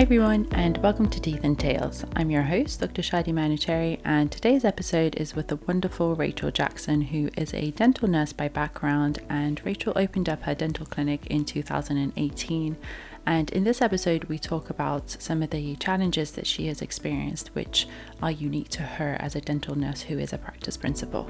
Hi everyone, and welcome to Teeth and Tails. I'm your host, Dr. Shadi Manoucheri, and today's episode is with the wonderful Rachel Jackson, who is a dental nurse by background. And Rachel opened up her dental clinic in 2018. And in this episode, we talk about some of the challenges that she has experienced, which are unique to her as a dental nurse who is a practice principal.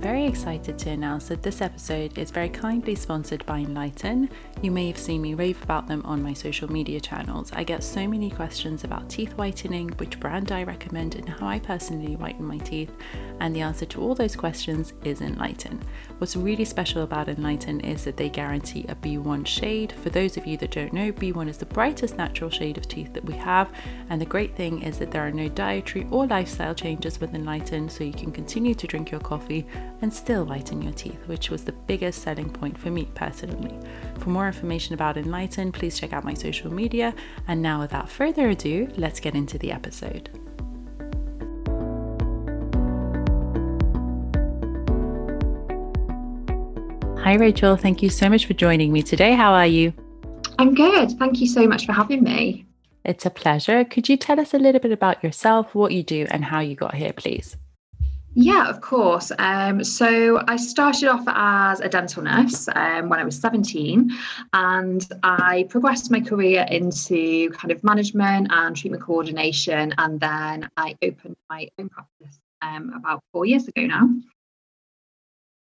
Very excited to announce that this episode is very kindly sponsored by Enlighten. You may have seen me rave about them on my social media channels. I get so many questions about teeth whitening, which brand I recommend, and how I personally whiten my teeth, and the answer to all those questions is Enlighten. What's really special about Enlighten is that they guarantee a B1 shade. For those of you that don't know, B1 is the brightest natural shade of teeth that we have, and the great thing is that there are no dietary or lifestyle changes with Enlighten, so you can continue to drink your coffee and still whiten your teeth, which was the biggest selling point for me personally. For more information about Enlighten, please check out my social media. And now, without further ado, let's get into the episode. Hi Rachel, thank you so much for joining me today. How are you? I'm good. Thank you so much for having me. It's a pleasure. Could you tell us a little bit about yourself, what you do, and how you got here, please? Yeah, of course. So I started off as a dental nurse when I was 17, and I progressed my career into kind of management and treatment coordination, and then I opened my own practice about 4 years ago now.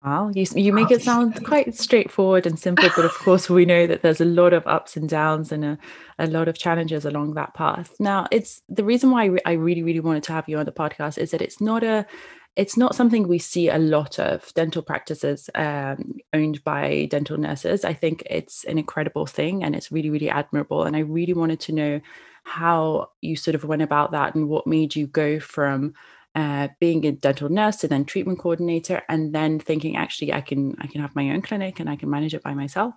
Wow, you make it sound quite straightforward and simple, but of course we know that there's a lot of ups and downs and a lot of challenges along that path. Now, it's the reason why I really, really wanted to have you on the podcast is that it's not something we see a lot of dental practices owned by dental nurses. I think it's an incredible thing, and it's really, really admirable. And I really wanted to know how you sort of went about that and what made you go from being a dental nurse to then treatment coordinator, and then thinking, actually, I can have my own clinic and I can manage it by myself.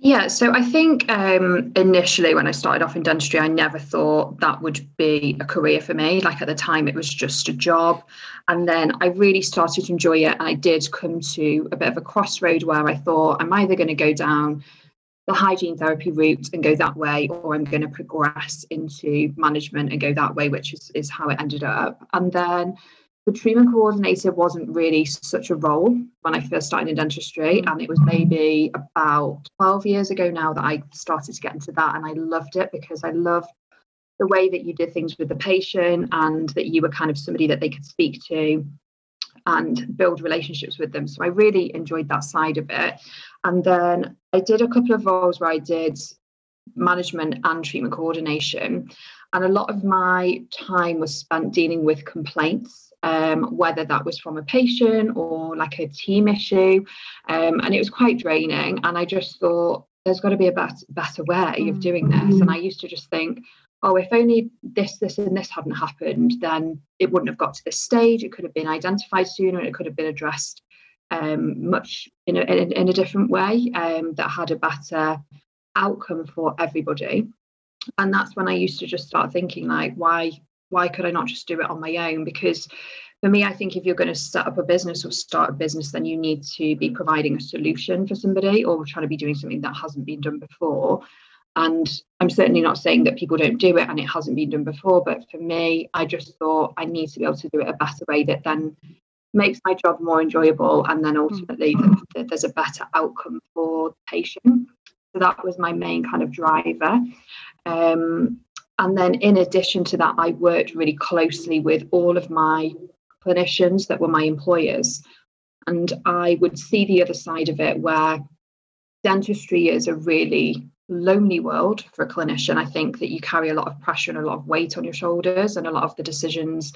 Yeah, so I think initially when I started off in dentistry, I never thought that would be a career for me. Like, at the time, it was just a job. And then I really started to enjoy it. And I did come to a bit of a crossroad where I thought, I'm either going to go down the hygiene therapy route and go that way, or I'm going to progress into management and go that way, which is how it ended up. And then the treatment coordinator wasn't really such a role when I first started in dentistry, and it was maybe about 12 years ago now that I started to get into that, and I loved it because I loved the way that you did things with the patient, and that you were kind of somebody that they could speak to and build relationships with them. So I really enjoyed that side of it. And then I did a couple of roles where I did management and treatment coordination, and a lot of my time was spent dealing with complaints, whether that was from a patient or like a team issue, and it was quite draining. And I just thought, there's got to be a better way of doing this. And I used to just think, oh, if only this and this hadn't happened, then it wouldn't have got to this stage. It could have been identified sooner, and it could have been addressed much in a different way that had a better outcome for everybody. And that's when I used to just start thinking, like, why could I not just do it on my own? Because for me, I think if you're going to set up a business or start a business, then you need to be providing a solution for somebody, or trying to be doing something that hasn't been done before. And I'm certainly not saying that people don't do it and it hasn't been done before, but for me, I just thought I need to be able to do it a better way that then makes my job more enjoyable, and then ultimately that there's a better outcome for the patient. So that was my main kind of driver. And then in addition to that, I worked really closely with all of my clinicians that were my employers. And I would see the other side of it, where dentistry is a really lonely world for a clinician. I think that you carry a lot of pressure and a lot of weight on your shoulders, and a lot of the decisions,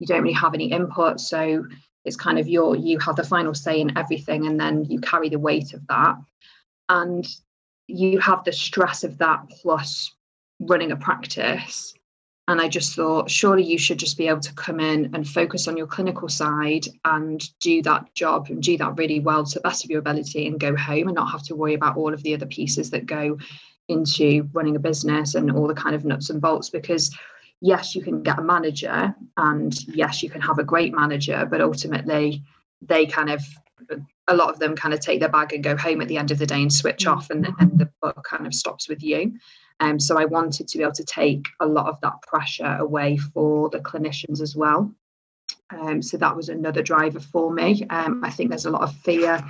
you don't really have any input. So it's kind of you have the final say in everything, and then you carry the weight of that. And you have the stress of that plus running a practice. And I just thought, surely you should just be able to come in and focus on your clinical side and do that job and do that really well to the best of your ability, and go home and not have to worry about all of the other pieces that go into running a business and all the kind of nuts and bolts. Because yes, you can get a manager, and yes, you can have a great manager, but ultimately they kind of a lot of them kind of take their bag and go home at the end of the day and switch off, and the book kind of stops with you. So I wanted to be able to take a lot of that pressure away for the clinicians as well. So that was another driver for me. I think there's a lot of fear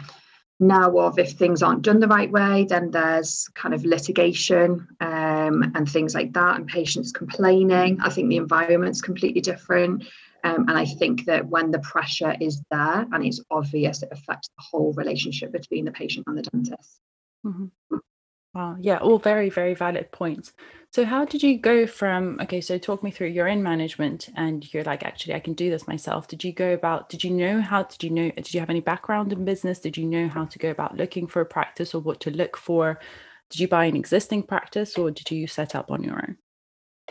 now of, if things aren't done the right way, then there's kind of litigation and things like that, and patients complaining. I think the environment's completely different. And I think that when the pressure is there and it's obvious, it affects the whole relationship between the patient and the dentist. Mm-hmm. Wow. Yeah. All very, very valid points. So how did you go from, okay, so talk me through, you're in management and you're like, actually, I can do this myself. Did you go about, did you have any background in business? Did you know how to go about looking for a practice or what to look for? Did you buy an existing practice or did you set up on your own?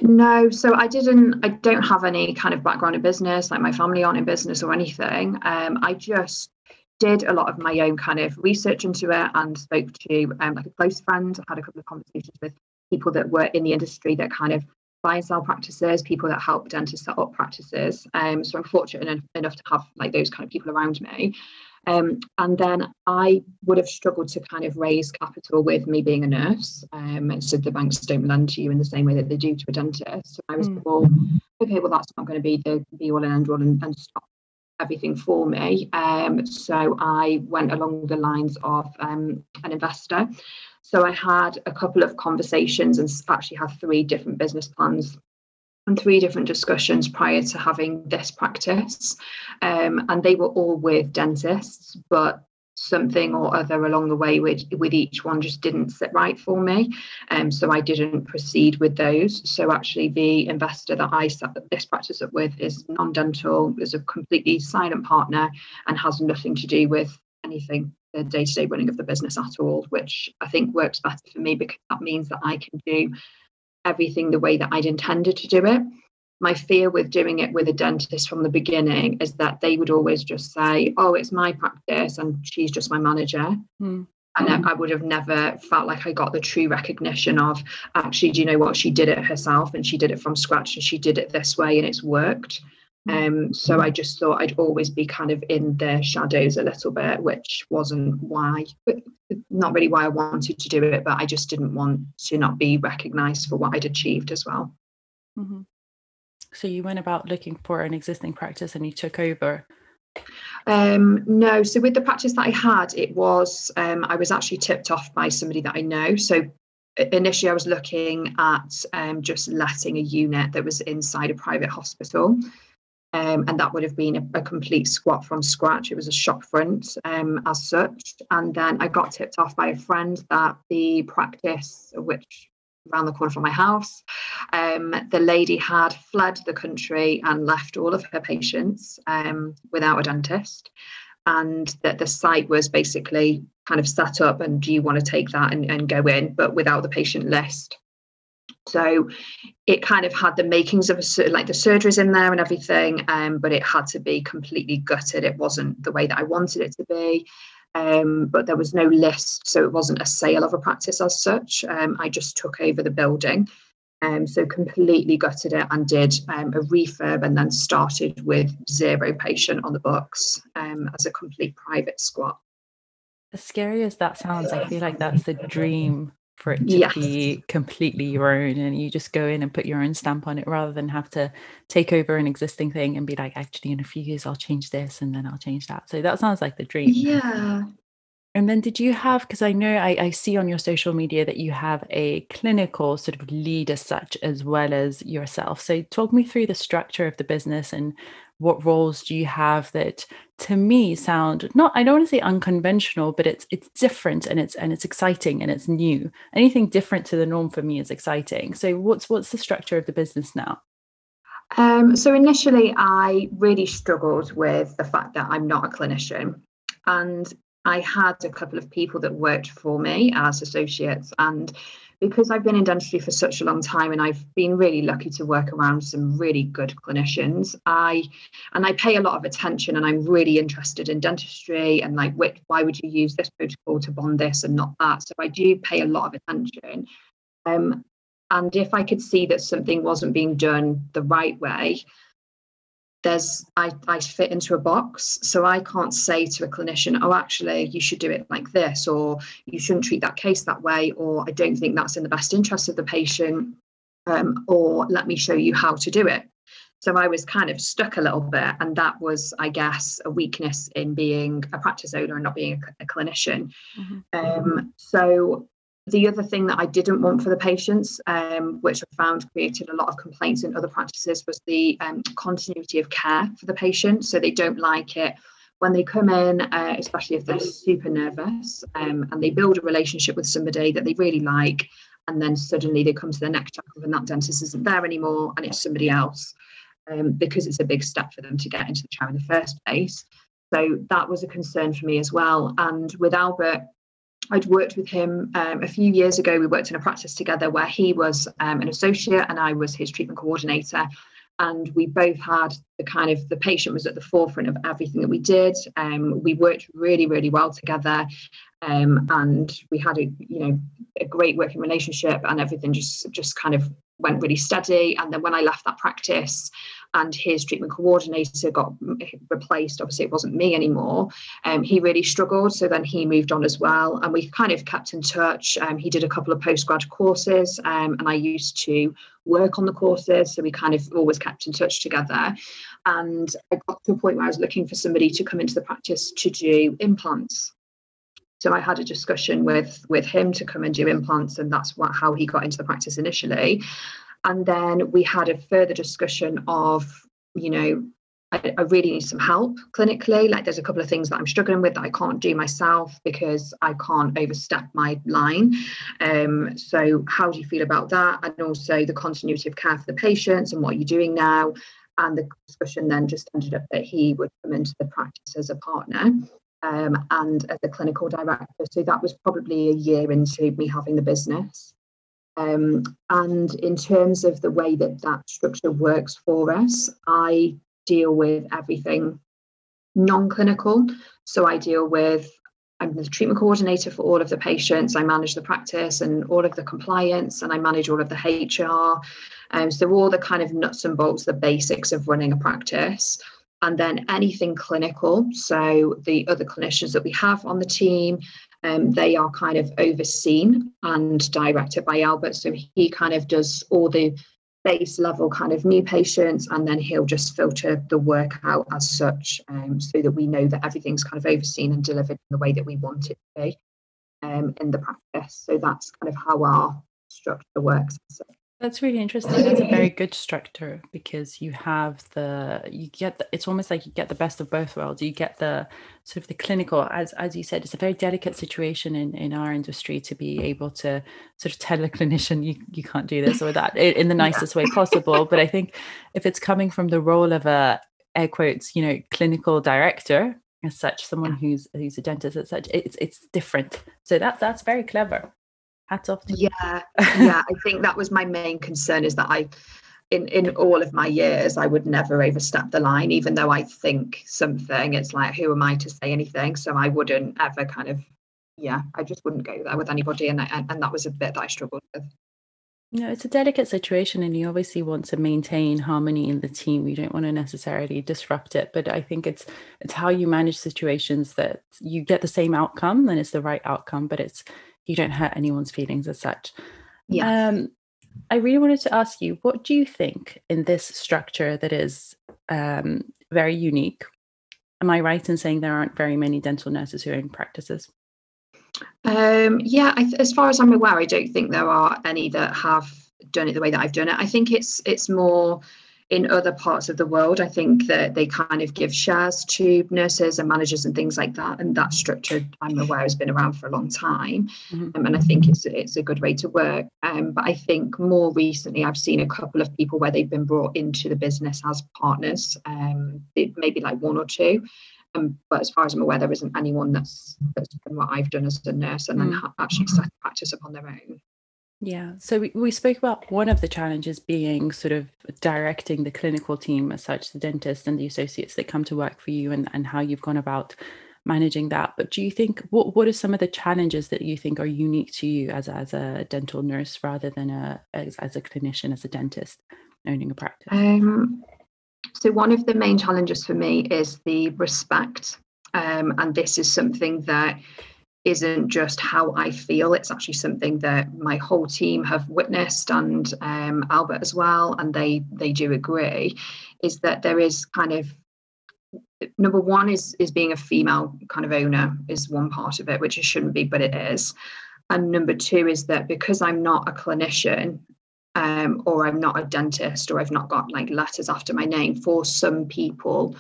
No, so I don't have any kind of background in business, like my family aren't in business or anything. I just did a lot of my own kind of research into it and spoke to like a close friend. I had a couple of conversations with people that were in the industry that kind of buy and sell practices, people that help dentists set up practices. So I'm fortunate enough to have like those kind of people around me. And then I would have struggled to kind of raise capital with me being a nurse. And so the banks don't lend to you in the same way that they do to a dentist. So I was all, okay, well, that's not going to be the be all and end all and stop everything for me. So I went along the lines of an investor. So I had a couple of conversations and actually had 3 different business plans and 3 different discussions prior to having this practice. And they were all with dentists, but something or other along the way with each one just didn't sit right for me. So I didn't proceed with those. So actually the investor that I set this practice up with is non-dental, is a completely silent partner and has nothing to do with anything, the day-to-day running of the business at all, which I think works better for me because that means that I can do everything the way that I'd intended to do it. My fear with doing it with a dentist from the beginning is that they would always just say, oh, it's my practice and she's just my manager. Mm. And I would have never felt like I got the true recognition of, actually, do you know what? She did it herself and she did it from scratch and she did it this way and it's worked. So I just thought I'd always be kind of in their shadows a little bit, which wasn't not really why I wanted to do it, but I just didn't want to not be recognised for what I'd achieved as well. Mm-hmm. So you went about looking for an existing practice and you took over? No, so with the practice that I had, it was, I was actually tipped off by somebody that I know. So initially I was looking at just letting a unit that was inside a private hospital. And that would have been a complete squat from scratch. It was a shop front as such. And then I got tipped off by a friend that the practice, which around the corner from my house, the lady had fled the country and left all of her patients without a dentist. And that the site was basically kind of set up and do you want to take that and go in, but without the patient list. So it kind of had the makings of like the surgeries in there and everything, but it had to be completely gutted. It wasn't the way that I wanted it to be, but there was no list. So it wasn't a sale of a practice as such. I just took over the building. So completely gutted it and did a refurb and then started with 0 patient on the books as a complete private squat. As scary as that sounds, I feel like that's the dream, for it to be completely your own and you just go in and put your own stamp on it rather than have to take over an existing thing and be like, actually, in a few years, I'll change this and then I'll change that. So that sounds like the dream. Yeah. And then did you have, because I know I see on your social media that you have a clinical sort of lead as such, as well as yourself. So talk me through the structure of the business and what roles do you have that to me sound not, I don't want to say unconventional, but it's different and it's exciting and it's new. Anything different to the norm for me is exciting. So what's the structure of the business now? So initially I really struggled with the fact that I'm not a clinician, and I had a couple of people that worked for me as associates, and because I've been in dentistry for such a long time and I've been really lucky to work around some really good clinicians, I pay a lot of attention and I'm really interested in dentistry and like, why would you use this protocol to bond this and not that? So I do pay a lot of attention. And if I could see that something wasn't being done the right way, I fit into a box. So I can't say to a clinician, oh, actually, you should do it like this, or you shouldn't treat that case that way, or I don't think that's in the best interest of the patient, or let me show you how to do it. So I was kind of stuck a little bit. And that was, I guess, a weakness in being a practice owner and not being a clinician. Mm-hmm. So the other thing that I didn't want for the patients, which I found created a lot of complaints in other practices, was the continuity of care for the patient. So they don't like it when they come in, especially if they're super nervous, and they build a relationship with somebody that they really like, and then suddenly they come to their next checkup and that dentist isn't there anymore and it's somebody else. Because it's a big step for them to get into the chair in the first place. So that was a concern for me as well. And with Albert, I'd worked with him a few years ago. We worked in a practice together where he was an associate and I was his treatment coordinator. And we both had the patient was at the forefront of everything that we did. We worked really, really well together. And we had a great working relationship, and everything just kind of went really steady. And then when I left that practice and his treatment coordinator got replaced, obviously it wasn't me anymore, he really struggled. So then he moved on as well, and we kind of kept in touch. He did a couple of postgrad courses, and I used to work on the courses, so we kind of always kept in touch together. And I got to a point where I was looking for somebody to come into the practice to do implants. So I had a discussion with him to come and do implants, and that's how he got into the practice initially. And then we had a further discussion of, I really need some help clinically. Like, there's a couple of things that I'm struggling with that I can't do myself because I can't overstep my line. So how do you feel about that? And also the continuity of care for the patients and what you're doing now. And the discussion then just ended up that he would come into the practice as a partner. And as a clinical director. So that was probably a year into me having the business. And in terms of the way that structure works for us, I deal with everything non-clinical. So I'm the treatment coordinator for all of the patients. I manage the practice and all of the compliance, and I manage all of the HR. So all the kind of nuts and bolts, the basics of running a practice. And then anything clinical, so the other clinicians that we have on the team, they are kind of overseen and directed by Albert. So he kind of does all the base level kind of new patients, and then he'll just filter the work out as such, so that we know that everything's kind of overseen and delivered in the way that we want it to be in the practice. So that's kind of how our structure works. That's really interesting. That's a very good structure, because it's almost like you get the best of both worlds. You get the sort of the clinical, as you said, it's a very delicate situation in our industry to be able to sort of tell a clinician you can't do this or that in the nicest way possible. But I think if it's coming from the role of a air quotes, clinical director as such, someone who's a dentist as such, it's different. So that's very clever. Hats off to you. Yeah. I think that was my main concern, is that in all of my years, I would never overstep the line, even though I think something. It's like, who am I to say anything? So I wouldn't ever I just wouldn't go there with anybody. And that was a bit that I struggled with. No, it's a delicate situation, and you obviously want to maintain harmony in the team. You don't want to necessarily disrupt it, but I think it's how you manage situations that you get the same outcome, and it's the right outcome, but you don't hurt anyone's feelings as such. Yeah. I really wanted to ask you, what do you think in this structure that is very unique? Am I right in saying there aren't very many dental nurses who own practices? As far as I'm aware, I don't think there are any that have done it the way that I've done it. I think it's more in other parts of the world. I think that they kind of give shares to nurses and managers and things like that, and that structure, I'm aware, has been around for a long time. Mm-hmm. And I think it's a good way to work. But I think more recently I've seen a couple of people where they've been brought into the business as partners, maybe like one or two. But as far as I'm aware, there isn't anyone that's done what I've done as a nurse and then actually start to practice upon their own. Yeah. So we spoke about one of the challenges being sort of directing the clinical team as such, the dentist and the associates that come to work for you, and how you've gone about managing that. But do you think, what are some of the challenges that you think are unique to you as a dental nurse rather than as a clinician, as a dentist owning a practice? So one of the main challenges for me is the respect. And this is something that isn't just how I feel, it's actually something that my whole team have witnessed, and Albert as well, and they do agree, is that there is kind of, number one is being a female kind of owner is one part of it, which it shouldn't be, but it is. And number two is that because I'm not a clinician, or I'm not a dentist, or I've not got like letters after my name, for some people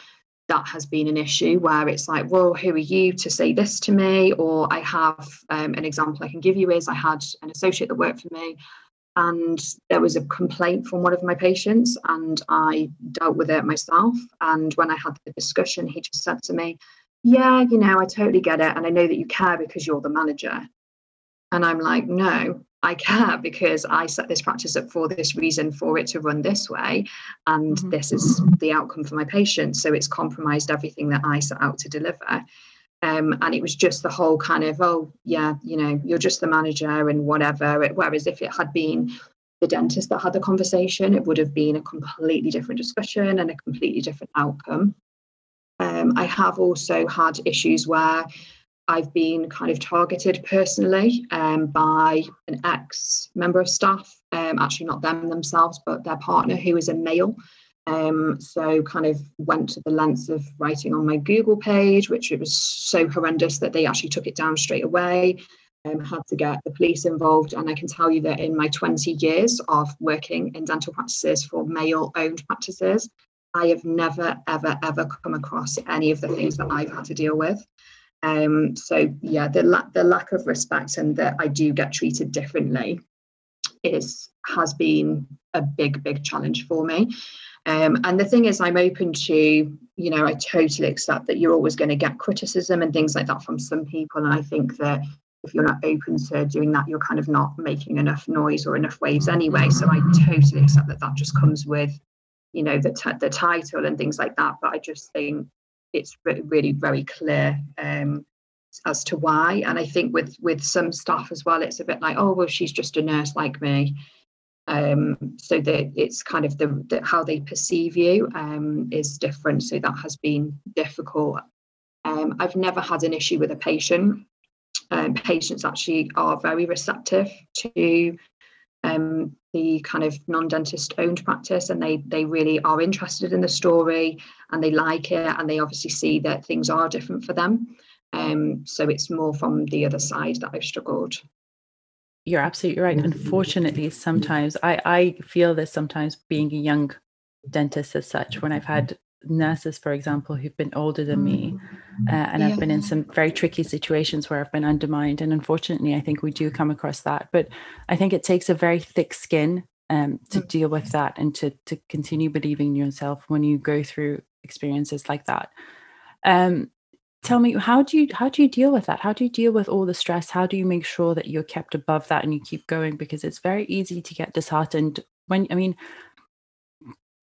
that has been an issue where it's like, well, who are you to say this to me? Or I have an example I can give you is I had an associate that worked for me, and there was a complaint from one of my patients, and I dealt with it myself. And when I had the discussion, he just said to me, yeah, you know, I totally get it. And I know that you care because you're the manager. And I'm like, no, I care because I set this practice up for this reason, for it to run this way. And mm-hmm. this is the outcome for my patients. So it's compromised everything that I set out to deliver. And it was just the whole kind of, oh, yeah, you know, you're just the manager and whatever. Whereas if it had been the dentist that had the conversation, it would have been a completely different discussion and a completely different outcome. I have also had issues where I've been kind of targeted personally by an ex-member of staff, actually not them themselves, but their partner, who is a male. So kind of went to the lengths of writing on my Google page, which it was so horrendous that they actually took it down straight away, had to get the police involved. And I can tell you that in my 20 years of working in dental practices for male-owned practices, I have never, ever, ever come across any of the things that I've had to deal with. So yeah, the lack of respect and that I do get treated differently has been a big, big challenge for me. And the thing is, I'm open to, you know, I totally accept that you're always going to get criticism and things like that from some people. And I think that if you're not open to doing that, you're kind of not making enough noise or enough waves anyway. So I totally accept that just comes with, you know, the title and things like that. But I just think it's really very clear as to why. And I think with some staff as well, it's a bit like, oh, well, she's just a nurse like me. So that it's kind of the how they perceive you is different. So that has been difficult. I've never had an issue with a patient. Patients actually are very receptive to the kind of non-dentist owned practice, and they really are interested in the story, and they like it, and they obviously see that things are different for them. So it's more from the other side that I've struggled. You're absolutely right. Unfortunately, sometimes I feel this sometimes being a young dentist as such, when I've had nurses, for example, who've been older than me, and yeah. I've been in some very tricky situations where I've been undermined. And unfortunately, I think we do come across that. But I think it takes a very thick skin to deal with that and to continue believing in yourself when you go through experiences like that. Tell me, how do you deal with that? How do you deal with all the stress? How do you make sure that you're kept above that and you keep going? Because it's very easy to get disheartened when, I mean,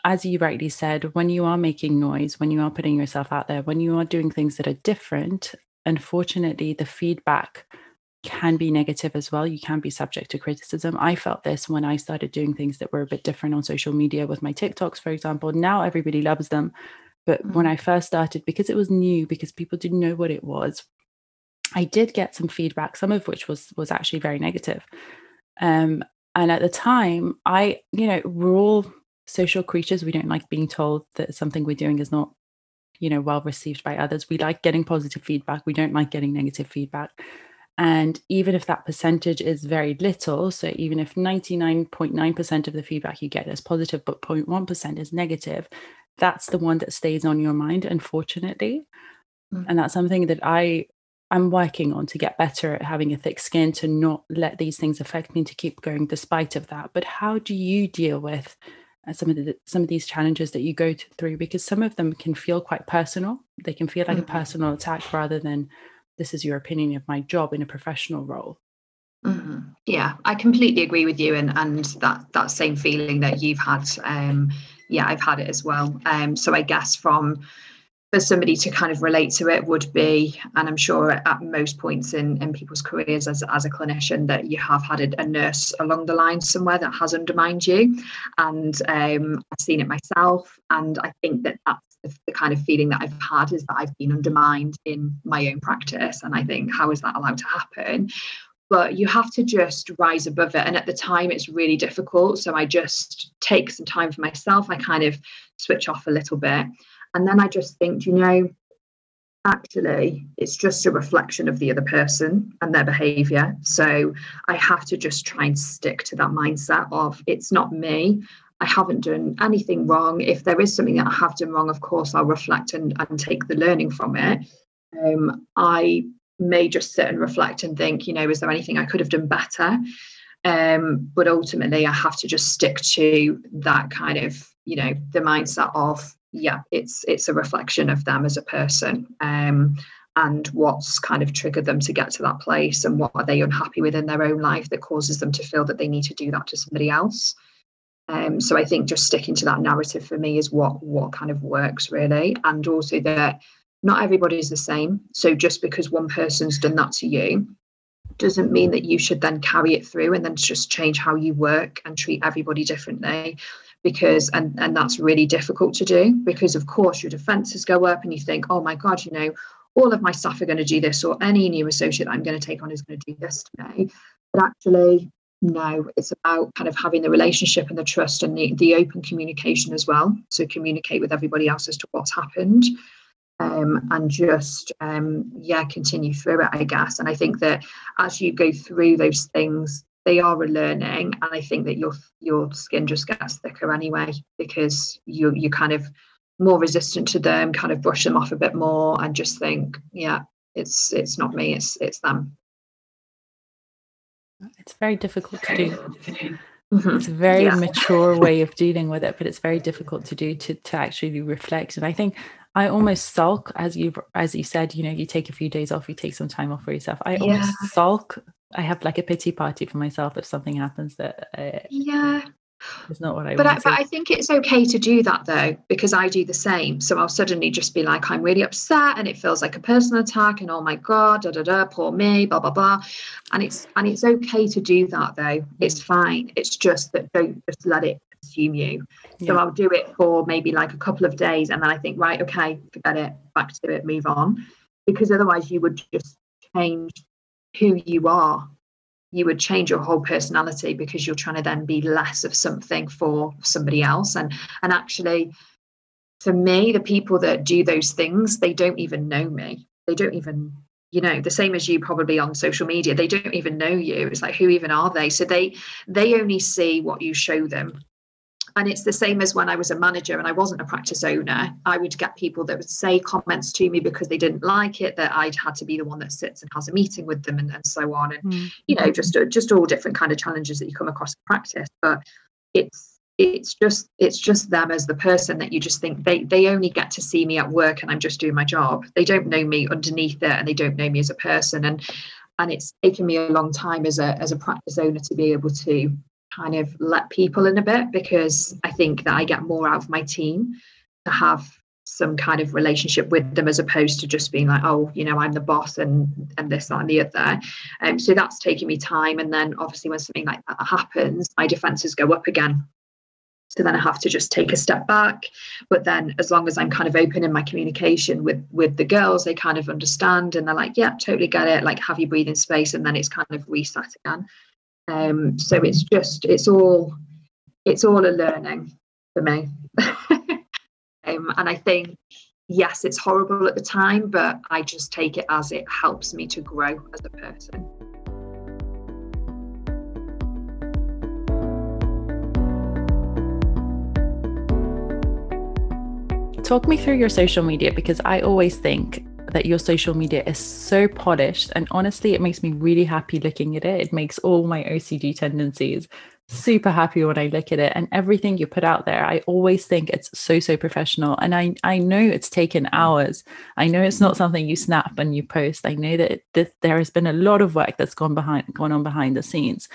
as you rightly said, when you are making noise, when you are putting yourself out there, when you are doing things that are different, unfortunately, the feedback can be negative as well. You can be subject to criticism. I felt this when I started doing things that were a bit different on social media with my TikToks, for example. Now everybody loves them. But when I first started, because it was new, because people didn't know what it was, I did get some feedback, some of which was actually very negative. And at the time, we're all social creatures. We don't like being told that something we're doing is not, you know, well received by others. We like getting positive feedback. We don't like getting negative feedback. And even if that percentage is very little, so even if 99.9% of the feedback you get is positive, but 0.1% is negative, that's the one that stays on your mind, unfortunately. And that's something that I'm working on, to get better at having a thick skin, to not let these things affect me, to keep going despite of that. But how do you deal with some of these challenges that you go through? Because some of them can feel quite personal. They can feel like a personal attack rather than this is your opinion of my job in a professional role. Mm-hmm. Yeah, I completely agree with you, and that same feeling that you've had, I've had it as well. So I guess from for somebody to kind of relate to it would be, and I'm sure at most points in people's careers as a clinician, that you have had a nurse along the line somewhere that has undermined you. And I've seen it myself. And I think that that's the kind of feeling that I've had, is that I've been undermined in my own practice. And I think, how is that allowed to happen? But you have to just rise above it. And at the time, it's really difficult. So I just take some time for myself. I kind of switch off a little bit. And then I just think, you know, actually, it's just a reflection of the other person and their behavior. So I have to just try and stick to that mindset of, it's not me. I haven't done anything wrong. If there is something that I have done wrong, of course, I'll reflect and take the learning from it. I may just sit and reflect and think, you know, is there anything I could have done better? But ultimately, I have to just stick to that kind of, you know, the mindset of, yeah, it's a reflection of them as a person, and what's kind of triggered them to get to that place, and what are they unhappy with in their own life that causes them to feel that they need to do that to somebody else. So I think just sticking to that narrative for me is what kind of works, really. And also that not everybody is the same. So just because one person's done that to you doesn't mean that you should then carry it through and then just change how you work and treat everybody differently. Because and that's really difficult to do, because of course your defenses go up and you think, oh my God, you know, all of my staff are going to do this, or any new associate that I'm going to take on is going to do this to me. But actually, no, it's about kind of having the relationship and the trust and the open communication as well. So communicate with everybody else as to what's happened, and just continue through it, I guess. And I think that as you go through those things, they are a learning, and I think that your skin just gets thicker anyway, because you're kind of more resistant to them, kind of brush them off a bit more, and just think, yeah, it's not me, it's them. It's very difficult to do. Mm-hmm. It's a very mature way of dealing with it, but it's very difficult to do, to actually reflect. And I think I almost sulk, as you said, you know, you take a few days off, you take some time off for yourself. I almost sulk. I have like a pity party for myself if something happens that it's not what I want. But I think it's okay to do that, though, because I do the same. So I'll suddenly just be like, I'm really upset, and it feels like a personal attack, and oh my God, poor me, blah blah blah. And it's okay to do that, though. It's fine. It's just that don't just let it consume you. So I'll do it for maybe like a couple of days, and then I think, right, okay, forget it, back to it, move on, because otherwise you would just change who you are. You would change your whole personality, because you're trying to then be less of something for somebody else. And actually, for me, the people that do those things, they don't even know me. They don't even, you know, the same as you probably on social media, they don't even know you. It's like, who even are they? So they only see what you show them. And it's the same as when I was a manager and I wasn't a practice owner, I would get people that would say comments to me because they didn't like it, that I'd had to be the one that sits and has a meeting with them, and so on. And, you know, just all different kind of challenges that you come across in practice. But it's just them as the person that you just think they only get to see me at work and I'm just doing my job. They don't know me underneath it, and they don't know me as a person. And it's taken me a long time as a practice owner to be able to kind of let people in a bit, because I think that I get more out of my team to have some kind of relationship with them, as opposed to just being like, oh, you know, I'm the boss and this, that and the other. So that's taking me time. And then obviously when something like that happens, my defenses go up again. So then I have to just take a step back. But then as long as I'm kind of open in my communication with the girls, they kind of understand, and they're like, yeah, totally get it. Like, have your breathing space. And then it's kind of reset again. So it's just, it's all a learning for me. And I think, yes, it's horrible at the time, but I just take it as it helps me to grow as a person. Talk me through your social media, because I always think that your social media is so polished, and honestly it makes me really happy looking at it. It makes all my OCD tendencies super happy when I look at it, and everything you put out there, I always think it's so professional. And I know it's taken hours. I know it's not something you snap and you post. I know that there has been a lot of work that's gone on behind the scenes.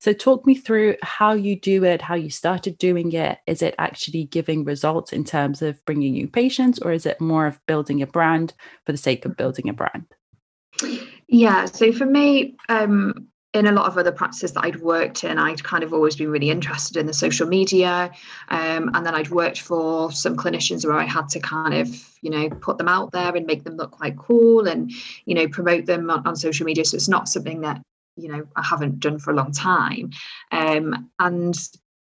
So talk me through how you do it, how you started doing it. Is it actually giving results in terms of bringing you patients, or is it more of building a brand for the sake of building a brand? Yeah, so for me, in a lot of other practices that I'd worked in, I'd kind of always been really interested in the social media. And then I'd worked for some clinicians where I had to kind of, you know, put them out there and make them look quite cool and, you know, promote them on social media. So it's not something that, you know, I haven't done for a long time. And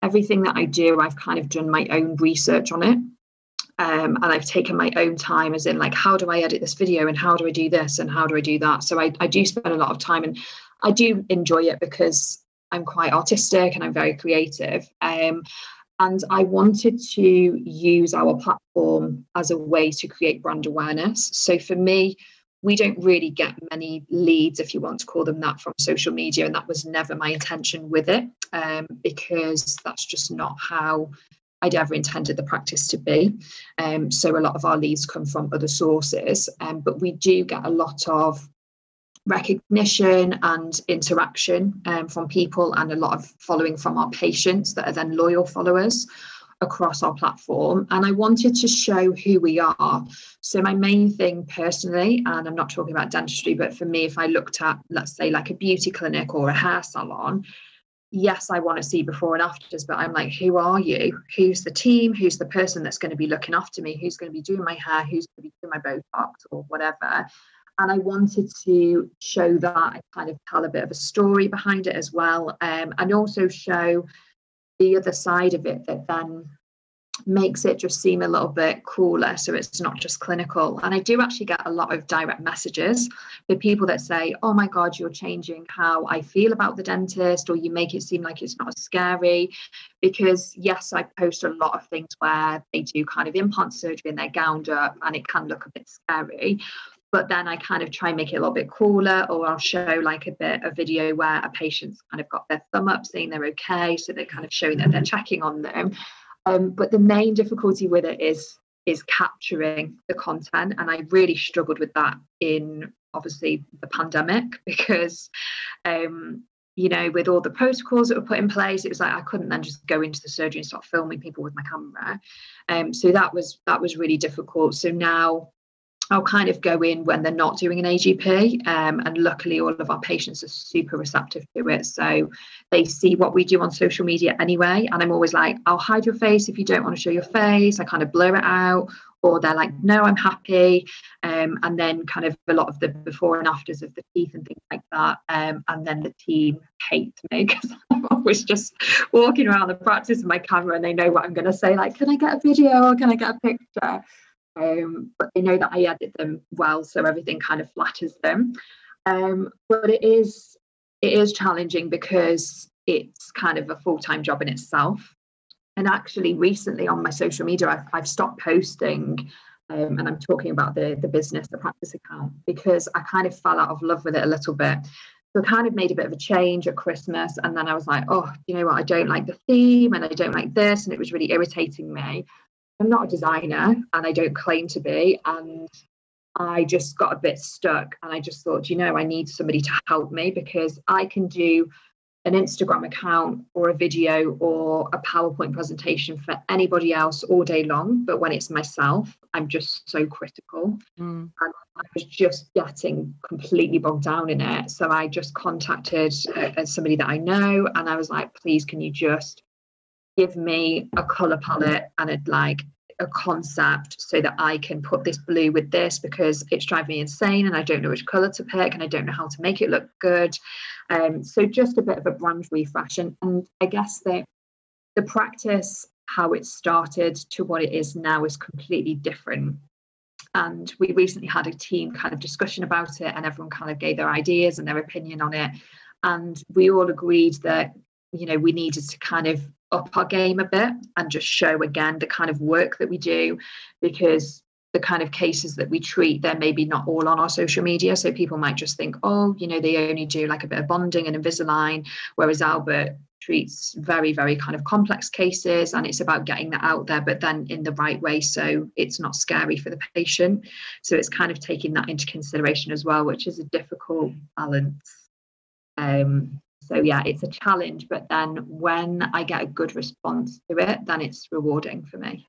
everything that I do, I've kind of done my own research on it. And I've taken my own time, as in, like, how do I edit this video and how do I do this and how do I do that? So I do spend a lot of time, and I do enjoy it because I'm quite artistic and I'm very creative. And I wanted to use our platform as a way to create brand awareness. So for me, we don't really get many leads, if you want to call them that, from social media. And that was never my intention with it, because that's just not how I'd ever intended the practice to be. So a lot of our leads come from other sources, but we do get a lot of recognition and interaction from people, and a lot of following from our patients that are then loyal followers across our platform. And I wanted to show who we are. So my main thing personally, and I'm not talking about dentistry, but for me, if I looked at, let's say, like a beauty clinic or a hair salon, yes, I want to see before and afters, but I'm like, who are you? Who's the team? Who's the person that's going to be looking after me? Who's going to be doing my hair? Who's going to be doing my Botox or whatever? And I wanted to show that, I kind of tell a bit of a story behind it as well, and also show the other side of it that then makes it just seem a little bit cooler, so it's not just clinical. And I do actually get a lot of direct messages for people that say, oh my God, you're changing how I feel about the dentist, or you make it seem like it's not as scary. Because yes, I post a lot of things where they do kind of implant surgery and they're gowned up and it can look a bit scary. But then I kind of try and make it a little bit cooler, or I'll show like a video where a patient's kind of got their thumb up saying they're okay. So they're kind of showing that they're checking on them. But the main difficulty with it is capturing the content. And I really struggled with that in, obviously, the pandemic, because, you know, with all the protocols that were put in place, it was like I couldn't then just go into the surgery and start filming people with my camera. So that was really difficult. So now I'll kind of go in when they're not doing an AGP, and luckily all of our patients are super receptive to it, so they see what we do on social media anyway. And I'm always like, I'll hide your face if you don't want to show your face. I kind of blur it out, or they're like, no, I'm happy. And then kind of a lot of the before and afters of the teeth and things like that, and then the team hate me because I'm always just walking around the practice with my camera, and they know what I'm going to say, like, can I get a video or can I get a picture? But they know that I edit them well, so everything kind of flatters them. But it is challenging because it's kind of a full-time job in itself. And actually recently on my social media, I've stopped posting, and I'm talking about the business, the practice account, because I kind of fell out of love with it a little bit. So I kind of made a bit of a change at Christmas, and then I was like, oh, you know what, I don't like the theme and I don't like this, and it was really irritating me. I'm not a designer and I don't claim to be, and I just got a bit stuck, and I just thought, you know, I need somebody to help me, because I can do an Instagram account or a video or a PowerPoint presentation for anybody else all day long, but when it's myself, I'm just so critical. And I was just getting completely bogged down in it, so I just contacted somebody that I know, and I was like, please, can you just give me a colour palette and a concept so that I can put this blue with this, because it's driving me insane and I don't know which colour to pick and I don't know how to make it look good. So just a bit of a brand refresh. And I guess that the practice, how it started to what it is now, is completely different. And we recently had a team kind of discussion about it, and everyone kind of gave their ideas and their opinion on it. And we all agreed that, you know, we needed to kind of up our game a bit and just show again the kind of work that we do, because the kind of cases that we treat, they're maybe not all on our social media, so people might just think, oh, you know, they only do like a bit of bonding and Invisalign, whereas Albert treats very, very kind of complex cases, and it's about getting that out there, but then in the right way, so it's not scary for the patient. So it's kind of taking that into consideration as well, which is a difficult balance. So yeah, it's a challenge, but then when I get a good response to it, then it's rewarding for me.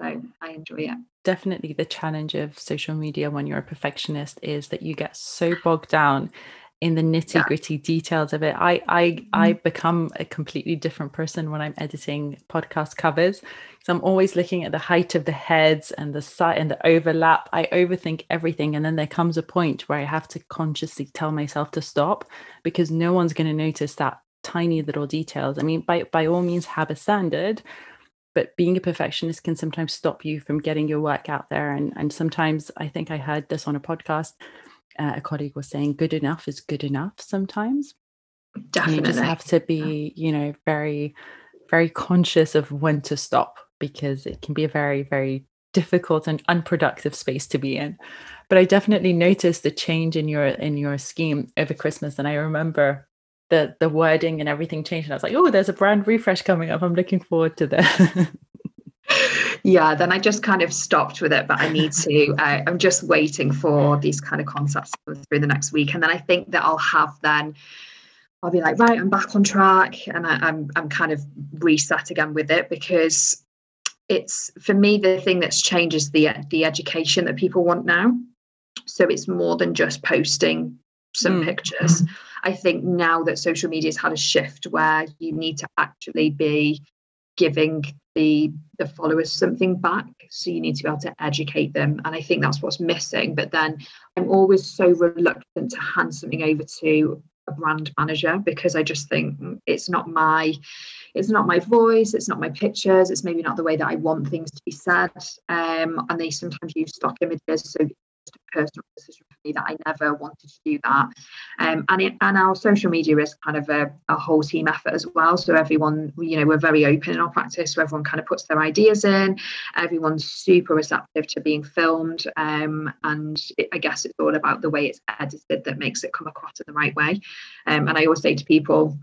So I enjoy it. Definitely the challenge of social media when you're a perfectionist is that you get so bogged down in the nitty gritty details of it. I become a completely different person when I'm editing podcast covers. So I'm always looking at the height of the heads and the side and the overlap. I overthink everything. And then there comes a point where I have to consciously tell myself to stop, because no one's going to notice that tiny little details. I mean, by all means have a standard, but being a perfectionist can sometimes stop you from getting your work out there. And sometimes, I think I heard this on a podcast, a colleague was saying good enough is good enough sometimes. Definitely. You just have to be, you know, very, very conscious of when to stop, because it can be a very, very difficult and unproductive space to be in. But I definitely noticed the change in your scheme over Christmas. And I remember the wording and everything changed. And I was like, oh, there's a brand refresh coming up. I'm looking forward to that. Yeah, then I just kind of stopped with it, but I need to. I'm just waiting for these kind of concepts to come through the next week. And then I think that I'll be like, right, I'm back on track. And I'm kind of reset again with it, because it's, for me, the thing that's changed is the education that people want now. So it's more than just posting some pictures. I think now that social media's had a shift where you need to actually be giving the followers something back, so you need to be able to educate them, and I think that's what's missing. But then I'm always so reluctant to hand something over to a brand manager, because I just think it's not my voice, it's not my pictures, it's maybe not the way that I want things to be said, and they sometimes use stock images, so it's just a personal decision for me that I never wanted to do that, and our social media is kind of a whole team effort as well. So everyone, you know, we're very open in our practice, so everyone kind of puts their ideas in, everyone's super receptive to being filmed, I guess it's all about the way it's edited that makes it come across in the right way, and I always say to people,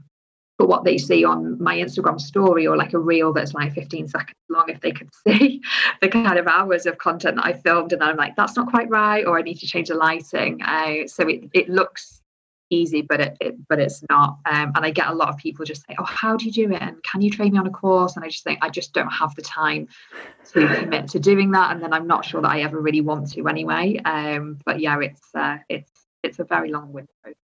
but what they see on my Instagram story or like a reel that's like 15 seconds long, if they could see the kind of hours of content that I filmed, and then I'm like, that's not quite right, or I need to change the lighting. So it looks easy, but it's not. And I get a lot of people just say, oh, how do you do it? And can you train me on a course? And I just think I just don't have the time to commit to doing that. And then I'm not sure that I ever really want to anyway. But yeah, it's a very long-winded process.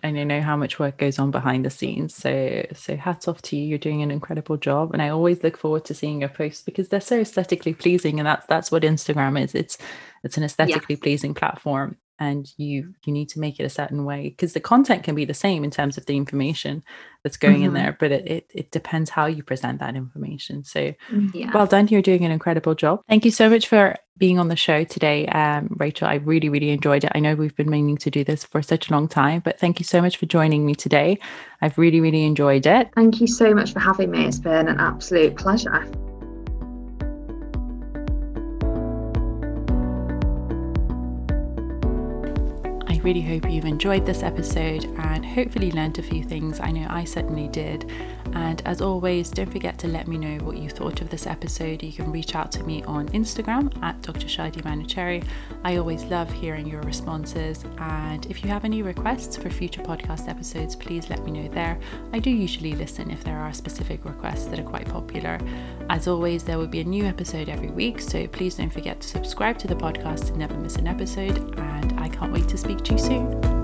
And I know how much work goes on behind the scenes. So hats off to you. You're doing an incredible job. And I always look forward to seeing your posts, because they're so aesthetically pleasing. And that's what Instagram is. It's an aesthetically pleasing platform. And you need to make it a certain way, because the content can be the same in terms of the information that's going in there, but it depends how you present that information. So well done. You're doing an incredible job. Thank you so much for being on the show today, Rachel. I really, really enjoyed it. I know we've been meaning to do this for such a long time, but thank you so much for joining me today. I've really, really enjoyed it. Thank you so much for having me. It's been an absolute pleasure. I really hope you've enjoyed this episode and hopefully learned a few things. I know I certainly did. And as always, don't forget to let me know what you thought of this episode. You can reach out to me on Instagram at Dr. Shadi Manoucheri. I always love hearing your responses. And if you have any requests for future podcast episodes, please let me know there. I do usually listen if there are specific requests that are quite popular. As always, there will be a new episode every week. So please don't forget to subscribe to the podcast and never miss an episode. And I can't wait to speak to you soon.